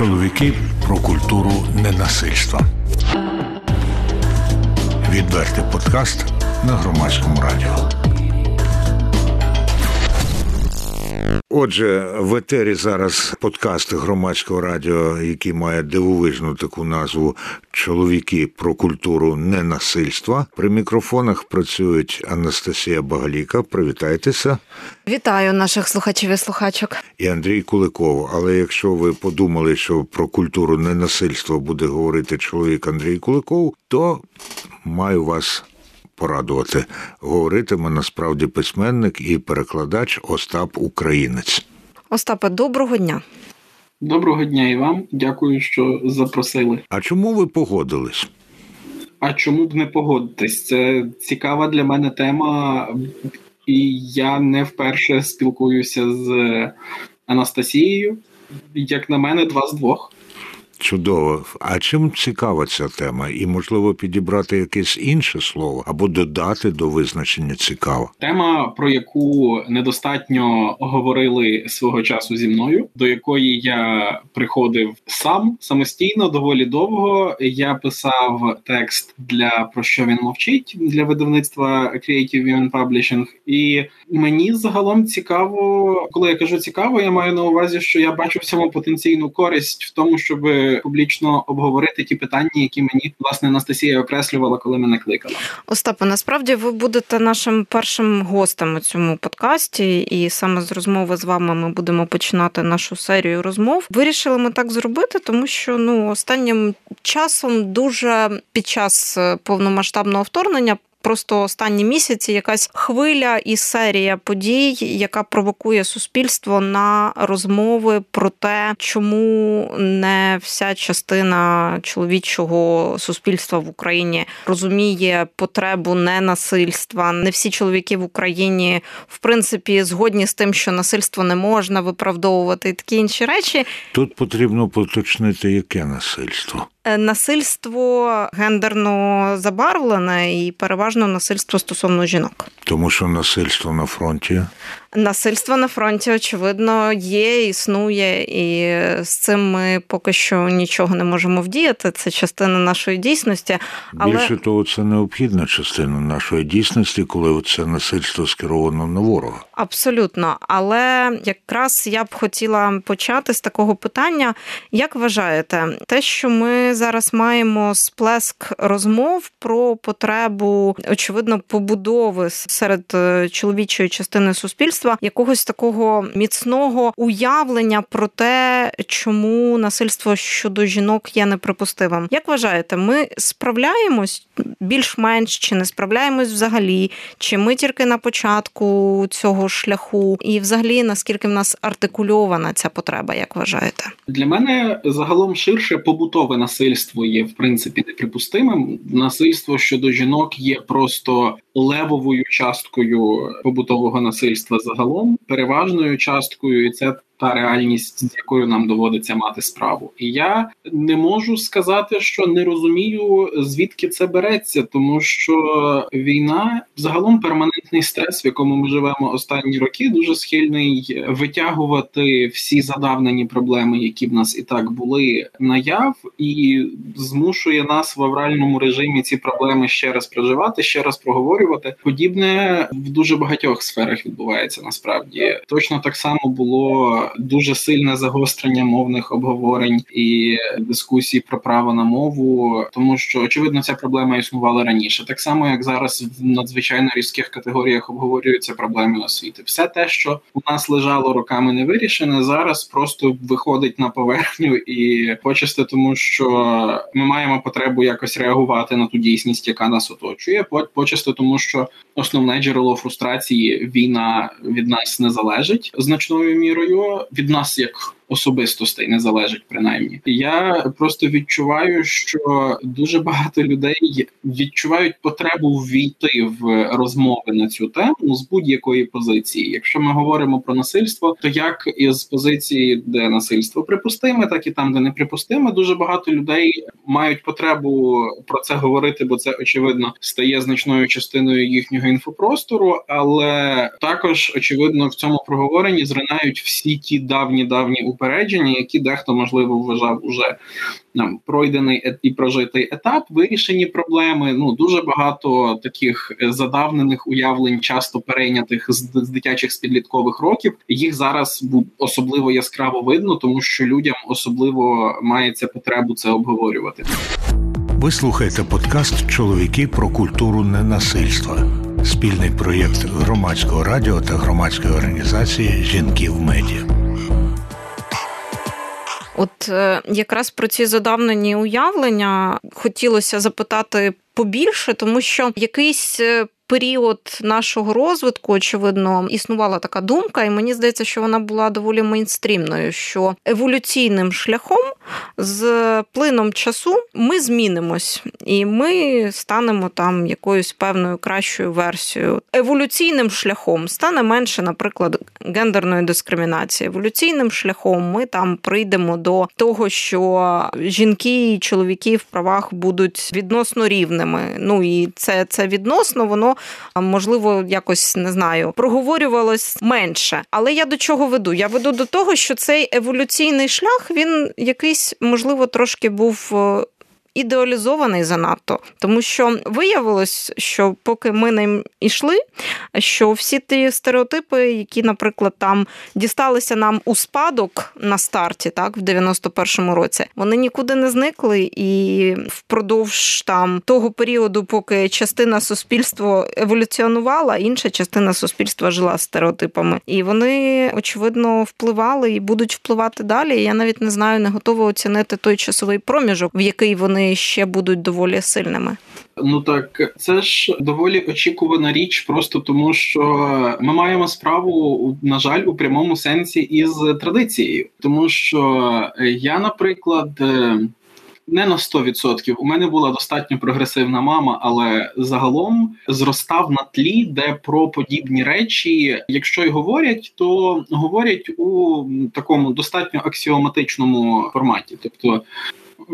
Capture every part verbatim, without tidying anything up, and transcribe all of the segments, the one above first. Чоловіки про культуру ненасильства. Відвертий подкаст на Громадському радіо. Отже, в етері зараз подкаст Громадського радіо, який має дивовижну таку назву «Чоловіки про культуру ненасильства». При мікрофонах працюють Анастасія Багаліка. Привітайтеся. Вітаю наших слухачів і слухачок. І Андрій Куликов. Але якщо ви подумали, що про культуру ненасильства буде говорити чоловік Андрій Куликов, то маю вас порадувати. Говоритиме насправді письменник і перекладач Остап Українець. Остапе, доброго дня. Доброго дня і вам. Дякую, що запросили. А чому ви погодились? А чому б не погодитись? Це цікава для мене тема, і я не вперше спілкуюся з Анастасією. Як на мене, два з двох. Чудово. А чим цікава ця тема? І, можливо, підібрати якесь інше слово або додати до визначення «цікава»? Тема, про яку недостатньо говорили свого часу зі мною, до якої я приходив сам, самостійно, доволі довго. Я писав текст для «Про що він мовчить» для видавництва Creative Women Publishing. І мені загалом цікаво, коли я кажу «цікаво», я маю на увазі, що я бачу в цьому потенційну користь в тому, щоб публічно обговорити ті питання, які мені, власне, Анастасія окреслювала, коли мене кликала. Остапе, насправді ви будете нашим першим гостем у цьому подкасті, і саме з розмови з вами ми будемо починати нашу серію розмов. Вирішили ми так зробити, тому що, ну, останнім часом дуже під час повномасштабного вторгнення просто останні місяці якась хвиля і серія подій, яка провокує суспільство на розмови про те, чому не вся частина чоловічого суспільства в Україні розуміє потребу ненасильства. Не всі чоловіки в Україні, в принципі, згодні з тим, що насильство не можна виправдовувати і такі інші речі. Тут потрібно поточнити, яке насильство. Насильство гендерно забарвлене і переважно насильство стосовно жінок. Тому що насильство на фронті? Насильство на фронті, очевидно, є, існує, і з цим ми поки що нічого не можемо вдіяти. Це частина нашої дійсності. Але... Більше того, це необхідна частина нашої дійсності, коли це насильство скеровано на ворога. Абсолютно. Але якраз я б хотіла почати з такого питання. Як вважаєте, те, що ми зараз маємо сплеск розмов про потребу, очевидно, побудови серед чоловічої частини суспільства, якогось такого міцного уявлення про те, чому насильство щодо жінок є неприпустимим. Як вважаєте, ми справляємось більш-менш, чи не справляємось взагалі, чи ми тільки на початку цього шляху, і взагалі наскільки в нас артикульована ця потреба, як вважаєте? Для мене загалом ширше побутове насильство є, в принципі, неприпустимим. Насильство щодо жінок є просто левовою часткою побутового насильства загалом, переважною часткою, і це та реальність, з якою нам доводиться мати справу. І я не можу сказати, що не розумію, звідки це береться, тому що війна, загалом перманентний стрес, в якому ми живемо останні роки, дуже схильний витягувати всі задавнені проблеми, які в нас і так були, наяв, і змушує нас в авральному режимі ці проблеми ще раз проживати, ще раз проговорювати. Подібне в дуже багатьох сферах відбувається насправді. Точно так само було дуже сильне загострення мовних обговорень і дискусій про право на мову, тому що, очевидно, ця проблема існувала раніше. Так само, як зараз в надзвичайно різких категоріях обговорюються проблеми освіти. Все те, що у нас лежало роками не вирішене, зараз просто виходить на поверхню і почасти тому, що ми маємо потребу якось реагувати на ту дійсність, яка нас оточує, почасти тому, що основне джерело фрустрації, війна, від нас не залежить значною мірою, від нас як особистостей не залежить, принаймні. Я просто відчуваю, що дуже багато людей відчувають потребу ввійти в розмови на цю тему з будь-якої позиції. Якщо ми говоримо про насильство, то як із позиції, де насильство припустиме, так і там, де не припустиме, дуже багато людей мають потребу про це говорити, бо це, очевидно, стає значною частиною їхнього інфопростору, але також, очевидно, в цьому проговоренні зринають всі ті давні-давні упередження, які дехто, можливо, вважав уже там, пройдений і прожитий етап, вирішені проблеми. Ну, дуже багато таких задавнених уявлень, часто перейнятих з, з дитячих, з підліткових років. Їх зараз особливо яскраво видно, тому що людям особливо мається потребу це обговорювати. Ви слухаєте подкаст «Чоловіки про культуру ненасильства». Спільний проєкт громадського радіо та громадської організації «Жінки в медіа». От якраз про ці задавнені уявлення хотілося запитати побільше, тому що якийсь період нашого розвитку, очевидно, існувала така думка, і мені здається, що вона була доволі мейнстрімною, що еволюційним шляхом з плином часу ми змінимось, і ми станемо там якоюсь певною кращою версією. Еволюційним шляхом стане менше, наприклад, гендерної дискримінації. Еволюційним шляхом ми там прийдемо до того, що жінки і чоловіки в правах будуть відносно рівними. Ну і це, це відносно, воно, можливо, якось, не знаю, проговорювалось менше. Але я до чого веду? Я веду до того, що цей еволюційний шлях, він якийсь, можливо, трошки був ідеалізований занадто. Тому що виявилось, що поки ми ним ішли, що всі ті стереотипи, які, наприклад, там дісталися нам у спадок на старті, так, в дев'яносто першому році, вони нікуди не зникли, і впродовж там того періоду, поки частина суспільства еволюціонувала, інша частина суспільства жила стереотипами. І вони, очевидно, впливали і будуть впливати далі. Я навіть не знаю, не готова оцінити той часовий проміжок, в який вони ще будуть доволі сильними. Ну так, це ж доволі очікувана річ, просто тому, що ми маємо справу, на жаль, у прямому сенсі із традицією. Тому що я, наприклад, не на сто відсотків. У мене була достатньо прогресивна мама, але загалом зростав на тлі, де про подібні речі, якщо й говорять, то говорять у такому достатньо аксіоматичному форматі. Тобто,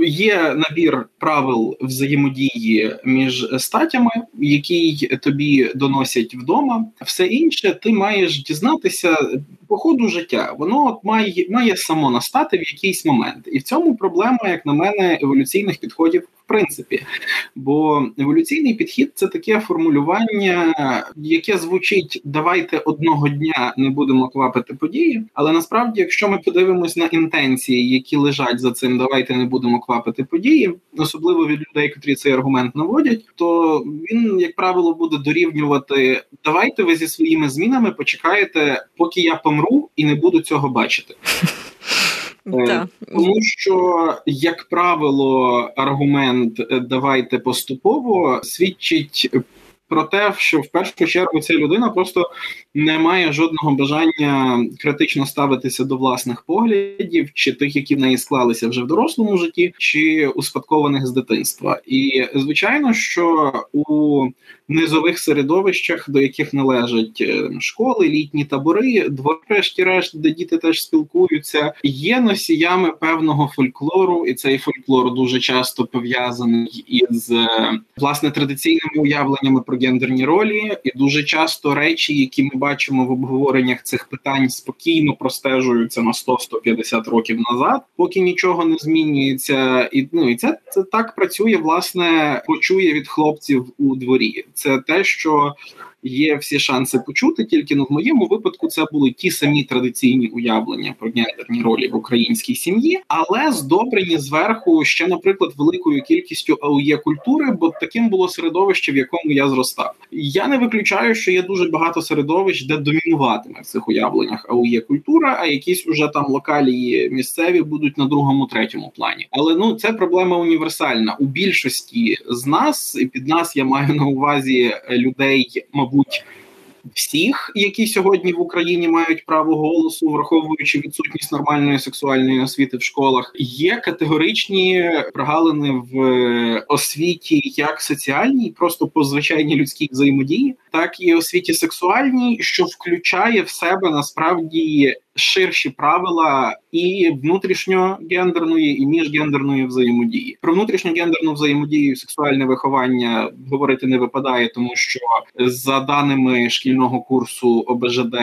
є набір правил взаємодії між статями, які тобі доносять вдома. Все інше ти маєш дізнатися по ходу життя. Воно от має, має само настати в якийсь момент. І в цьому проблема, як на мене, еволюційних підходів в принципі. Бо еволюційний підхід – це таке формулювання, яке звучить «давайте одного дня не будемо квапити події», але насправді, якщо ми подивимось на інтенції, які лежать за цим «давайте не будемо квапити події», особливо від людей, котрі цей аргумент наводять, то він, як правило, буде дорівнювати «давайте ви зі своїми змінами почекаєте, поки я помру і не буду цього бачити». Да. Тому що, як правило, аргумент «давайте поступово» свідчить про те, що в першу чергу ця людина просто не має жодного бажання критично ставитися до власних поглядів, чи тих, які в неї склалися вже в дорослому житті, чи успадкованих з дитинства. І, звичайно, що у низових середовищах, до яких належать школи, літні табори, двори, врешті-решт, де діти теж спілкуються, є носіями певного фольклору, і цей фольклор дуже часто пов'язаний із, власне, традиційними уявленнями про гендерні ролі, і дуже часто речі, які ми бачимо в обговореннях цих питань, спокійно простежуються на сто - сто п'ятдесят років назад, поки нічого не змінюється. І, ну, і це, це так працює, власне, почує від хлопців у дворі. Це те, що є всі шанси почути, тільки ну, в моєму випадку це були ті самі традиційні уявлення про гендерні ролі в українській сім'ї, але здобрені зверху ще, наприклад, великою кількістю АУЄ-культури, бо таким було середовище, в якому я зростав. Я не виключаю, що є дуже багато середовищ, де домінуватиме в цих уявленнях АУЄ-культура, а якісь уже там локалії місцеві будуть на другому, третьому плані. Але ну це проблема універсальна. У більшості з нас, і під нас я маю на увазі людей, мабуть, будь всіх, які сьогодні в Україні мають право голосу, враховуючи відсутність нормальної сексуальної освіти в школах, є категоричні прогалини в освіті як соціальній, просто по звичайній людській взаємодії, так і освіті сексуальній, що включає в себе насправді ширші правила і внутрішньогендерної, і міжгендерної взаємодії. Про внутрішньогендерну взаємодію і сексуальне виховання говорити не випадає, тому що за даними шкільного курсу ОБЖД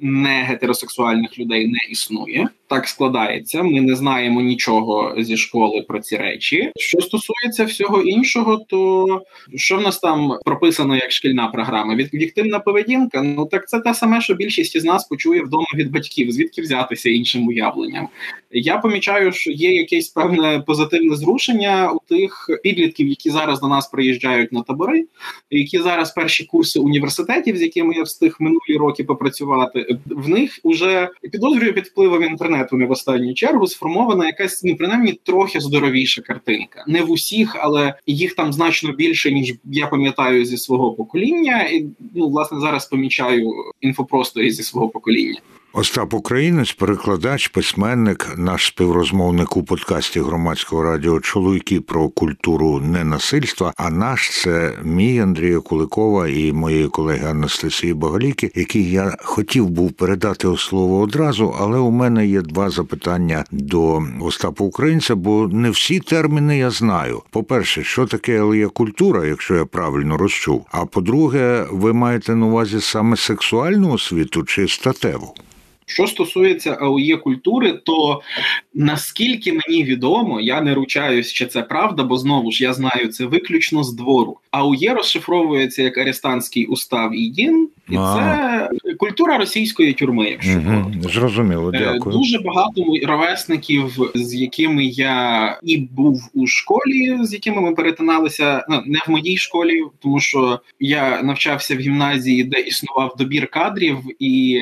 не гетеросексуальних людей не існує. так складається, ми не знаємо нічого зі школи про ці речі. Що стосується всього іншого, то що в нас там прописано як шкільна програма? Відповідна поведінка? Ну так це те саме, що більшість із нас почує вдома від батьків, звідки взятися іншим уявленням. Я помічаю, що є якесь певне позитивне зрушення у тих підлітків, які зараз до нас приїжджають на табори, які зараз перші курси університетів, з якими я встиг минулі роки попрацювати, в них уже, підозрюю, під впливом інтернету не в останню чергу, сформована якась, ну, принаймні, трохи здоровіша картинка. Не в усіх, але їх там значно більше, ніж я пам'ятаю зі свого покоління. І, ну, власне, зараз помічаю інфопростори зі свого покоління. Остап Українець, перекладач, письменник, наш співрозмовник у подкасті громадського радіо «Чоловіки про культуру ненасильства», а наш – це мій, Андрія Куликова, і моєї колеги Анастасії Багаліки, якій я хотів був передати слово одразу, але у мене є два запитання до Остапа Українця, бо не всі терміни я знаю. По-перше, що таке еліакультура, якщо я правильно розчув? А по-друге, ви маєте на увазі саме сексуальну освіту чи статеву? Що стосується АОЄ-культури, то наскільки мені відомо, я не ручаюсь, чи це правда, бо, знову ж, я знаю це виключно з двору. АОЄ розшифровується як арестантський устав і ДІН, і це культура російської тюрми, якщо угу. Зрозуміло, дякую. Дуже багато ровесників, з якими я і був у школі, з якими ми перетиналися, ну, не в моїй школі, тому що я навчався в гімназії, де існував добір кадрів, і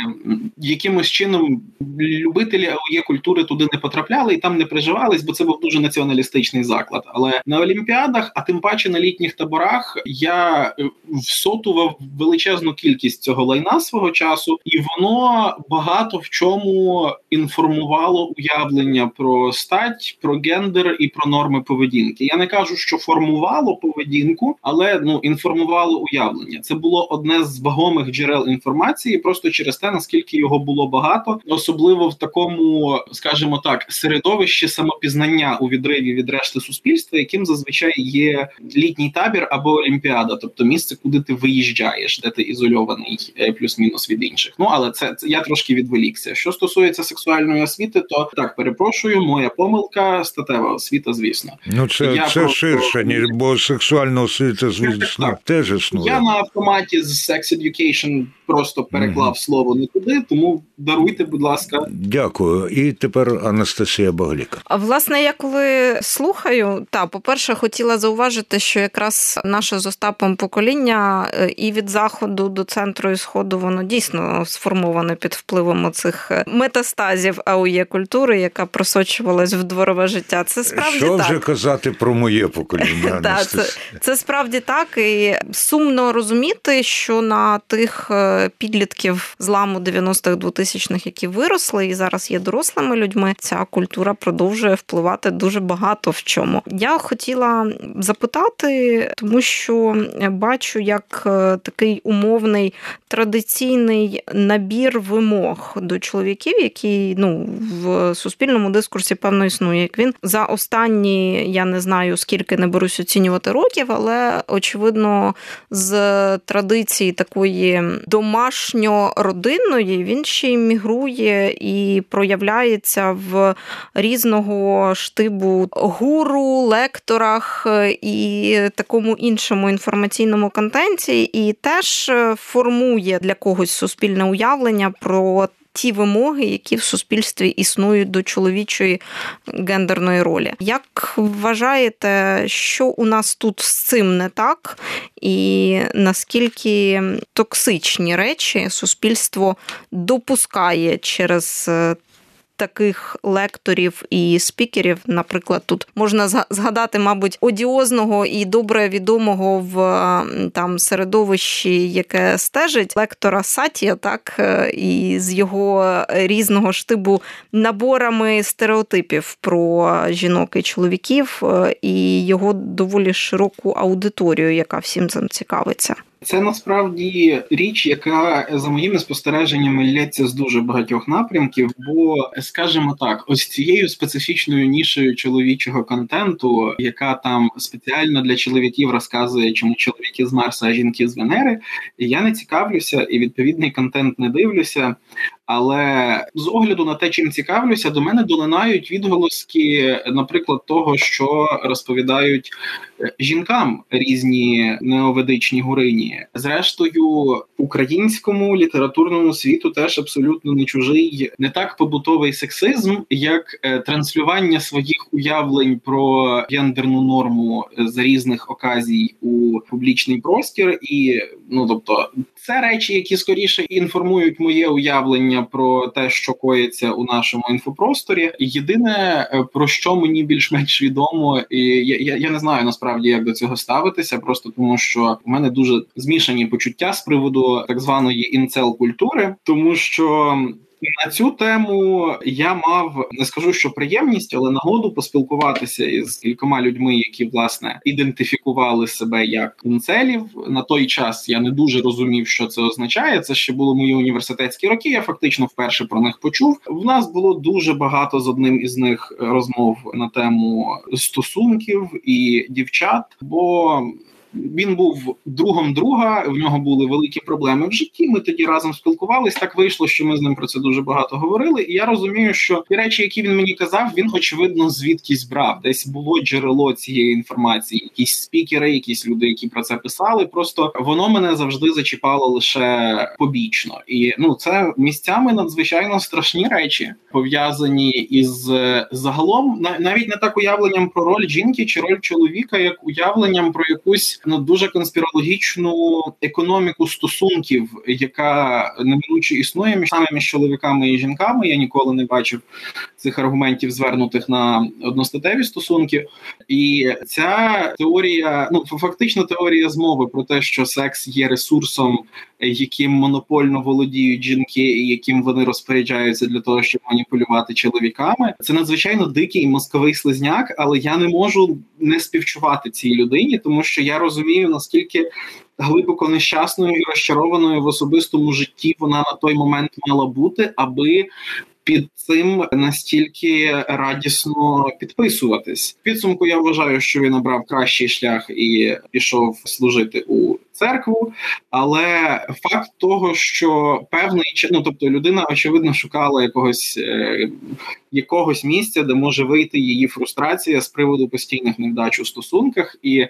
якимось чином любителі АОЄ-культури туди не потрапляли і там не приживались, бо це був дуже націоналістичний заклад. Але на олімпіадах, а тим паче на літніх таборах, я всотував величезну кількість цього лайна свого часу, і воно багато в чому інформувало уявлення про стать, про гендер і про норми поведінки. Я не кажу, що формувало поведінку, але, ну, інформувало уявлення. Це було одне з вагомих джерел інформації, просто через те, наскільки його було багато, особливо в такому, скажімо так, середовищі самопізнання у відриві від решти суспільства, яким зазвичай є літній табір або олімпіада, тобто місце, куди ти виїжджаєш, де ти ізольований плюс-мінус від інших. Ну, але це, це я трошки відволікся. Що стосується сексуальної освіти, то так, перепрошую, моя помилка, статева освіта, звісно. Ну, це, це просто... ширше, ніж, бо сексуальна освіта, звісно, так, теж існує. Я на автоматі з Sex Education просто переклав mm-hmm. слово не туди, тому даруйте, будь ласка. Дякую. І тепер Анастасія Багаліка. А власне, я коли слухаю, та, по-перше, хотіла зауважити, що якраз наше з Остапом покоління і від Заходу до центру і Сходу, воно дійсно сформоване під впливом цих метастазів АОЄ-культури, яка просочувалась в дворове життя. Це справді так. Що вже так казати про моє покоління, Анастасія? Це, це справді так, і сумно розуміти, що на тих підлітків зламу дев'яностих двотисячних, які виросли і зараз є дорослими людьми, ця культура продовжує впливати дуже багато в чому. Я хотіла запитати, тому що бачу, як такий умовний традиційний набір вимог до чоловіків, який, ну, в суспільному дискурсі, певно, існує. Як він за останні, я не знаю, скільки, не берусь оцінювати років, але, очевидно, з традиції такої домашньо-родинної він ще й мігрує і проявляється в різного штибу гуру, лекторах і такому іншому інформаційному контенті, і теж формує для когось суспільне уявлення про ті вимоги, які в суспільстві існують до чоловічої гендерної ролі. Як вважаєте, що у нас тут з цим не так? І наскільки токсичні речі суспільство допускає через таких лекторів і спікерів? Наприклад, тут можна згадати, мабуть, одіозного і добре відомого в там середовищі, яке стежить, лектора Сатія, так, і з його різного штибу наборами стереотипів про жінок і чоловіків, і його доволі широку аудиторію, яка всім цим цікавиться. Це насправді річ, яка, за моїми спостереженнями, лється з дуже багатьох напрямків, бо, скажімо так, ось цією специфічною нішею чоловічого контенту, яка там спеціально для чоловіків розказує, чому чоловіки з Марса, а жінки з Венери, я не цікавлюся і відповідний контент не дивлюся. Але з огляду на те, чим цікавлюся, до мене долинають відголоски, наприклад, того, що розповідають жінкам різні неоведичні гурині. Зрештою, українському літературному світу теж абсолютно не чужий, не так побутовий сексизм, як транслювання своїх уявлень про гендерну норму з різних оказій у публічний простір. І, ну, тобто, це речі, які скоріше інформують моє уявлення про те, що коїться у нашому інфопросторі. Єдине, про що мені більш-менш відомо, і я, я, я не знаю насправді, як до цього ставитися, просто тому що у мене дуже змішані почуття з приводу так званої інцел-культури, тому що на цю тему я мав, не скажу, що приємність, але нагоду поспілкуватися із кількома людьми, які, власне, ідентифікували себе як інцелів. На той час я не дуже розумів, що це означає. Це ще були мої університетські роки, я фактично вперше про них почув. В нас було дуже багато з одним із них розмов на тему стосунків і дівчат, бо він був другом друга, в нього були великі проблеми в житті, ми тоді разом спілкувались, так вийшло, що ми з ним про це дуже багато говорили, і я розумію, що ті речі, які він мені казав, він, очевидно, звідкись брав. Десь було джерело цієї інформації, якісь спікери, якісь люди, які про це писали, просто воно мене завжди зачіпало лише побічно. І, ну, це місцями надзвичайно страшні речі, пов'язані із загалом, навіть не так уявленням про роль жінки чи роль чоловіка, як уявленням про якусь на дуже конспірологічну економіку стосунків, яка неминуче існує між саме між чоловіками і жінками. Я ніколи не бачив цих аргументів, звернутих на одностатеві стосунки. І ця теорія, ну, фактично теорія змови про те, що секс є ресурсом, яким монопольно володіють жінки і яким вони розпоряджаються для того, щоб маніпулювати чоловіками. Це надзвичайно дикий мозковий слизняк, але я не можу не співчувати цій людині, тому що я розумію, наскільки глибоко нещасною і розчарованою в особистому житті вона на той момент мала бути, аби під цим настільки радісно підписуватись. В підсумку я вважаю, що він обрав кращий шлях і пішов служити у церкву, але факт того, що певний, ну, тобто людина, очевидно, шукала якогось, е, якогось місця, де може вийти її фрустрація з приводу постійних невдач у стосунках, і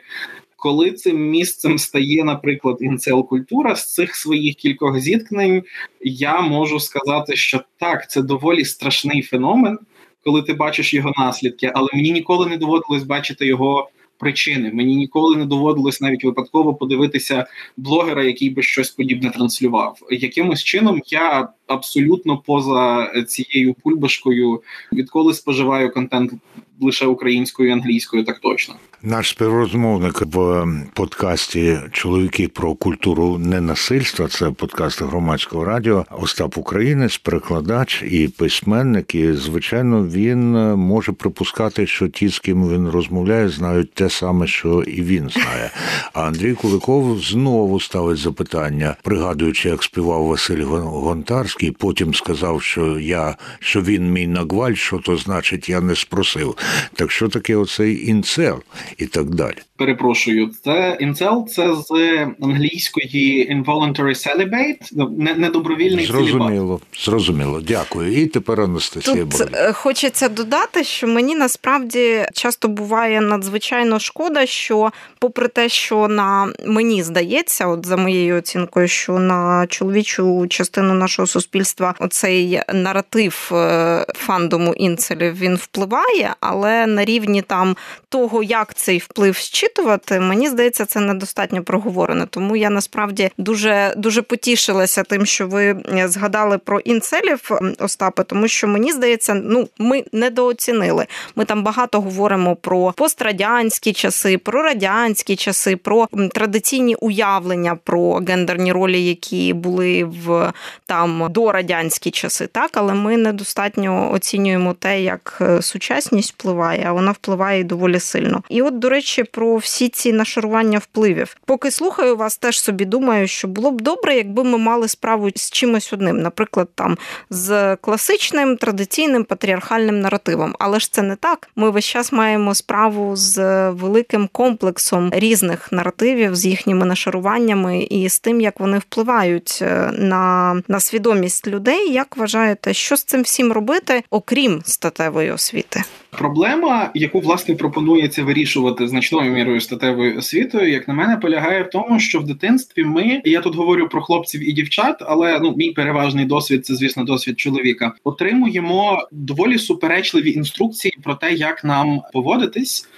коли цим місцем стає, наприклад, інцел-культура, з цих своїх кількох зіткнень я можу сказати, що так, це доволі страшний феномен, коли ти бачиш його наслідки, але мені ніколи не доводилось бачити його причини. Мені ніколи не доводилось навіть випадково подивитися блогера, який би щось подібне транслював. Якимось чином я абсолютно поза цією пульбашкою, відколи споживаю контент лише українською і англійською, так точно. Наш співрозмовник в подкасті «Чоловіки про культуру ненасильства», це подкаст Громадського радіо, Остап Українець, перекладач і письменник, і, звичайно, він може припускати, що ті, з ким він розмовляє, знають те саме, що і він знає. А Андрій Куликов знову ставить запитання, пригадуючи, як співав Василь Гонтарський, потім сказав, що я, що він мій нагваль, що то значить, я не спросив. Так що таке оцей інцел і так далі? Перепрошую, це інцел, це з англійської involuntary celibate, недобровільний целібат. Зрозуміло, зрозуміло, дякую. І тепер Анастасія Багаліка. Тут хочеться додати, що мені насправді часто буває надзвичайно шкода, що попри те, що на мені здається, от за моєю оцінкою, що на чоловічу частину нашого суспільства оцей наратив фандому інцелів, він впливає, але на рівні там того, як цей вплив зчитувати, мені здається, це недостатньо проговорено. Тому я насправді дуже, дуже потішилася тим, що ви згадали про інцелів, Остапе, тому що мені здається, ну, ми недооцінили. Ми там багато говоримо про пострадянські часи, про радянські часи, про традиційні уявлення про гендерні ролі, які були в там дорадянські часи, так, але ми недостатньо оцінюємо те, як сучасність впливає, а вона впливає і доволі сильно. І от, до речі, про всі ці нашарування впливів. Поки слухаю вас, теж собі думаю, що було б добре, якби ми мали справу з чимось одним, наприклад, там з класичним, традиційним, патріархальним наративом. Але ж це не так. Ми весь час маємо справу з великим комплексом різних наративів, з їхніми нашаруваннями і з тим, як вони впливають на, на свідомість свідомість людей. Як вважаєте, що з цим всім робити, окрім статевої освіти? Проблема, яку, власне, пропонується вирішувати значною мірою статевою освітою, як на мене, полягає в тому, що в дитинстві ми, я тут говорю про хлопців і дівчат, але ну мій переважний досвід, це, звісно, досвід чоловіка, отримуємо доволі суперечливі інструкції про те, як нам поводитись,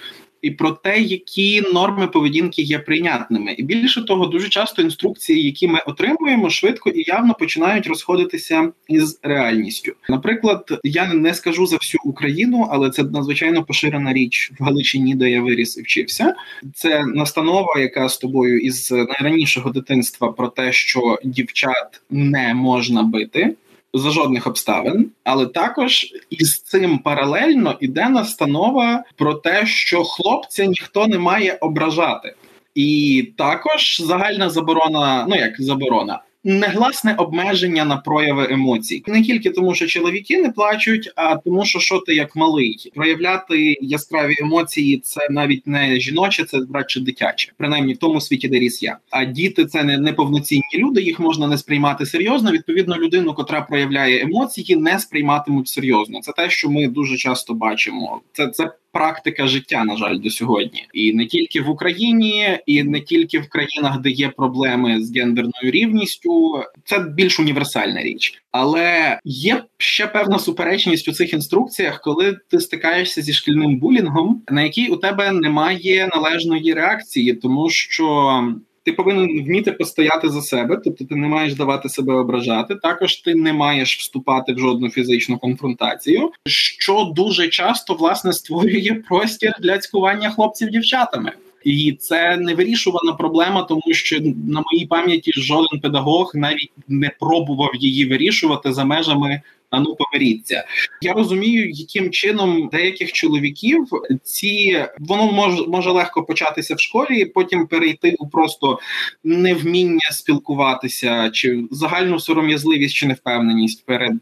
і про те, які норми поведінки є прийнятними. І більше того, дуже часто інструкції, які ми отримуємо, швидко і явно починають розходитися із реальністю. Наприклад, я не скажу за всю Україну, але це надзвичайно поширена річ в Галичині, де я виріс і вчився. Це настанова, яка з тобою із найранішого дитинства про те, що дівчат не можна бити. За жодних обставин, але також із цим паралельно іде настанова про те, що хлопця ніхто не має ображати. І також загальна заборона, ну як заборона, негласне обмеження на прояви емоцій. Не тільки тому, що чоловіки не плачуть, а тому, що що ти як малий. Проявляти яскраві емоції – це навіть не жіноче, це радше дитяче. Принаймні в тому світі, де ріс я. А діти – це не неповноцінні люди, їх можна не сприймати серйозно. Відповідно, людину, котра проявляє емоції, не сприйматимуть серйозно. Це те, що ми дуже часто бачимо. Це, це практика життя, на жаль, до сьогодні. І не тільки в Україні, і не тільки в країнах, де є проблеми з гендерною рівністю. Це більш універсальна річ. Але є ще певна суперечність у цих інструкціях, коли ти стикаєшся зі шкільним булінгом, на який у тебе немає належної реакції, тому що ти повинен вміти постояти за себе, тобто ти не маєш давати себе ображати, також ти не маєш вступати в жодну фізичну конфронтацію, що дуже часто, власне, створює простір для цькування хлопців дівчатами. І це невирішувана проблема, тому що на моїй пам'яті жоден педагог навіть не пробував її вирішувати за межами «а ну, помиріться». Я розумію, яким чином деяких чоловіків ці воно може, може легко початися в школі і потім перейти у просто невміння спілкуватися, чи загальну сором'язливість, чи невпевненість перед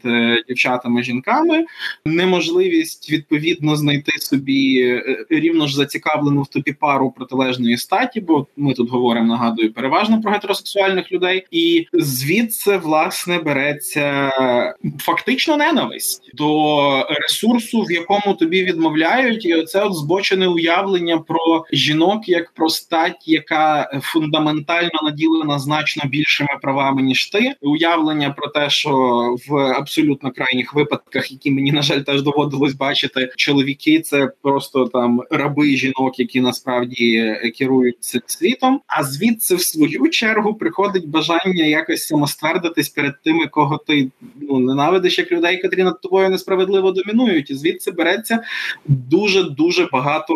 дівчатами, жінками, неможливість, відповідно, знайти собі рівно ж зацікавлену в тобі пару протилежної статі, бо ми тут говоримо, нагадую, переважно про гетеросексуальних людей, і звідси, власне, береться фактично ненависть до ресурсу, в якому тобі відмовляють, і оце от збочене уявлення про жінок як про стать, яка фундаментально наділена значно більшими правами, ніж ти. Уявлення про те, що в абсолютно крайніх випадках, які мені, на жаль, теж доводилось бачити, чоловіки – це просто там раби жінок, які насправді керують цим світом. А звідси, в свою чергу, приходить бажання якось самоствердитись перед тими, кого ти ну, ненавидиш, як людей, котрі над тобою несправедливо домінують. І звідси береться дуже-дуже багато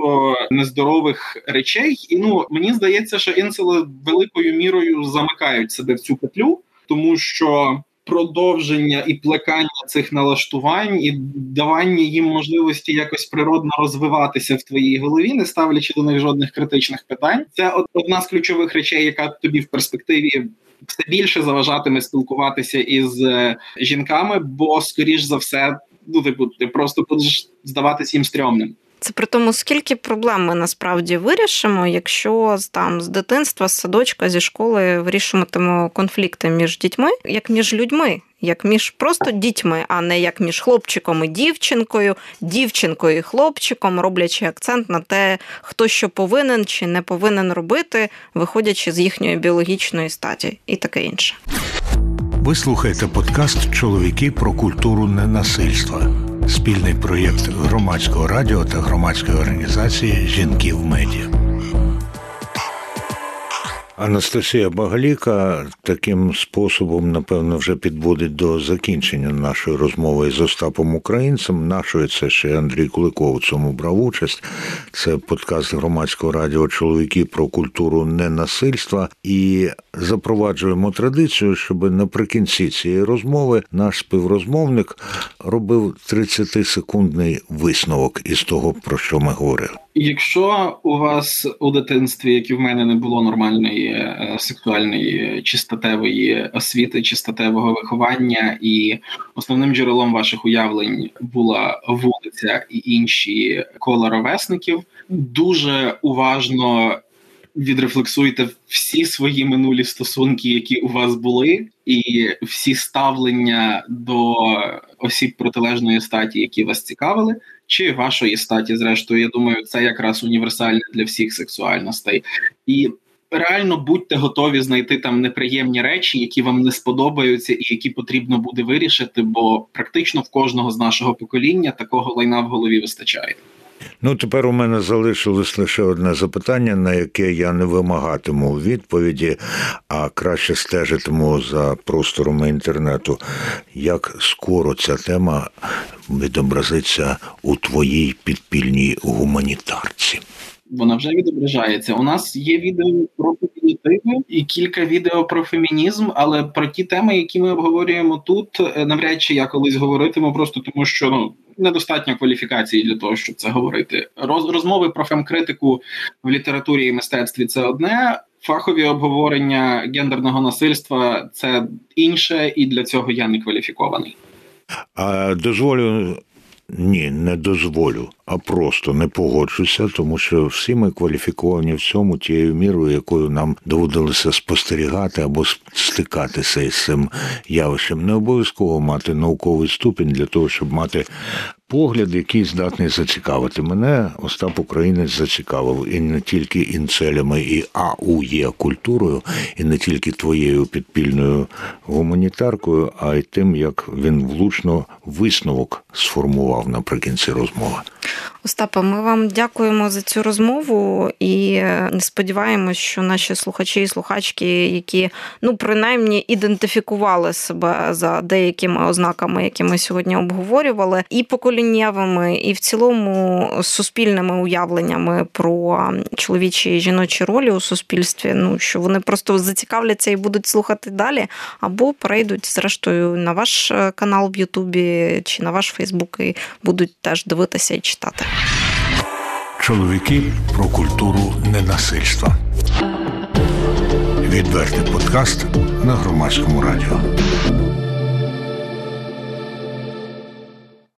нездорових речей. І, ну, мені здається, що інсели великою мірою замикають себе в цю петлю, тому що продовження і плекання цих налаштувань і давання їм можливості якось природно розвиватися в твоїй голові, не ставлячи до них жодних критичних питань. Це одна з ключових речей, яка тобі в перспективі все більше заважатиме спілкуватися із жінками, бо, скоріш за все, ну, типу, ти просто будеш здаватись їм стрьомним. Це при тому, скільки проблем ми насправді вирішимо, якщо там з дитинства, з садочка, зі школи вирішуватимемо конфлікти між дітьми, як між людьми, як між просто дітьми, а не як між хлопчиком і дівчинкою, дівчинкою і хлопчиком, роблячи акцент на те, хто що повинен чи не повинен робити, виходячи з їхньої біологічної статі і таке інше. Ви слухаєте подкаст «Чоловіки про культуру ненасильства». Спільний проєкт громадського радіо та громадської організації «Жінки в медіа». Анастасія Багаліка таким способом, напевно, вже підводить до закінчення нашої розмови з Остапом Українцем. Нашою це ще Андрій Куликов у цьому брав участь. Це подкаст громадського радіо «Чоловіки про культуру ненасильства». І запроваджуємо традицію, щоб наприкінці цієї розмови наш співрозмовник робив тридцятисекундний висновок із того, про що ми говорили. Якщо у вас у дитинстві, як і в мене, не було нормальної сексуальної чи статевої освіти, чи статевого виховання, і основним джерелом ваших уявлень була вулиця і інші кола ровесників, дуже уважно відрефлексуйте всі свої минулі стосунки, які у вас були, і всі ставлення до осіб протилежної статі, які вас цікавили, чи вашої статі, зрештою. Я думаю, це якраз універсальне для всіх сексуальностей. І реально будьте готові знайти там неприємні речі, які вам не сподобаються і які потрібно буде вирішити, бо практично в кожного з нашого покоління такого лайна в голові вистачає. Ну, тепер у мене залишилось лише одне запитання, на яке я не вимагатиму відповіді, а краще стежитиму за просторами інтернету. Як скоро ця тема відобразиться у твоїй підпільній гуманітарці? Вона вже відображається. У нас є відео про політику і кілька відео про фемінізм, але про ті теми, які ми обговорюємо тут, навряд чи я колись говоритиму, просто тому що, ну, недостатньо кваліфікації для того, щоб це говорити. Роз, розмови про фемкритику в літературі і мистецтві – це одне, фахові обговорення гендерного насильства – це інше, і для цього я не кваліфікований. А, дозволю... Ні, не дозволю, а просто не погоджуся, тому що всі ми кваліфіковані в цьому тією мірою, якою нам доводилося спостерігати або стикатися із цим явищем. Не обов'язково мати науковий ступінь для того, щоб мати погляд, який здатний зацікавити. Мене Остап Українець зацікавив і не тільки інцелями і АУЄ культурою, і не тільки твоєю підпільною гуманітаркою, а й тим, як він влучно висновок сформував наприкінці розмови. Остапе, ми вам дякуємо за цю розмову і сподіваємось, що наші слухачі і слухачки, які, ну, принаймні, ідентифікували себе за деякими ознаками, які ми сьогодні обговорювали, і поколіннєвими, і в цілому суспільними уявленнями про чоловічі і жіночі ролі у суспільстві, ну, що вони просто зацікавляться і будуть слухати далі, або перейдуть, зрештою, на ваш канал в Ютубі чи на ваш Фейсбук і будуть теж дивитися і читати. Чоловіки про культуру ненасильства. Відвертий подкаст на Громадському радіо.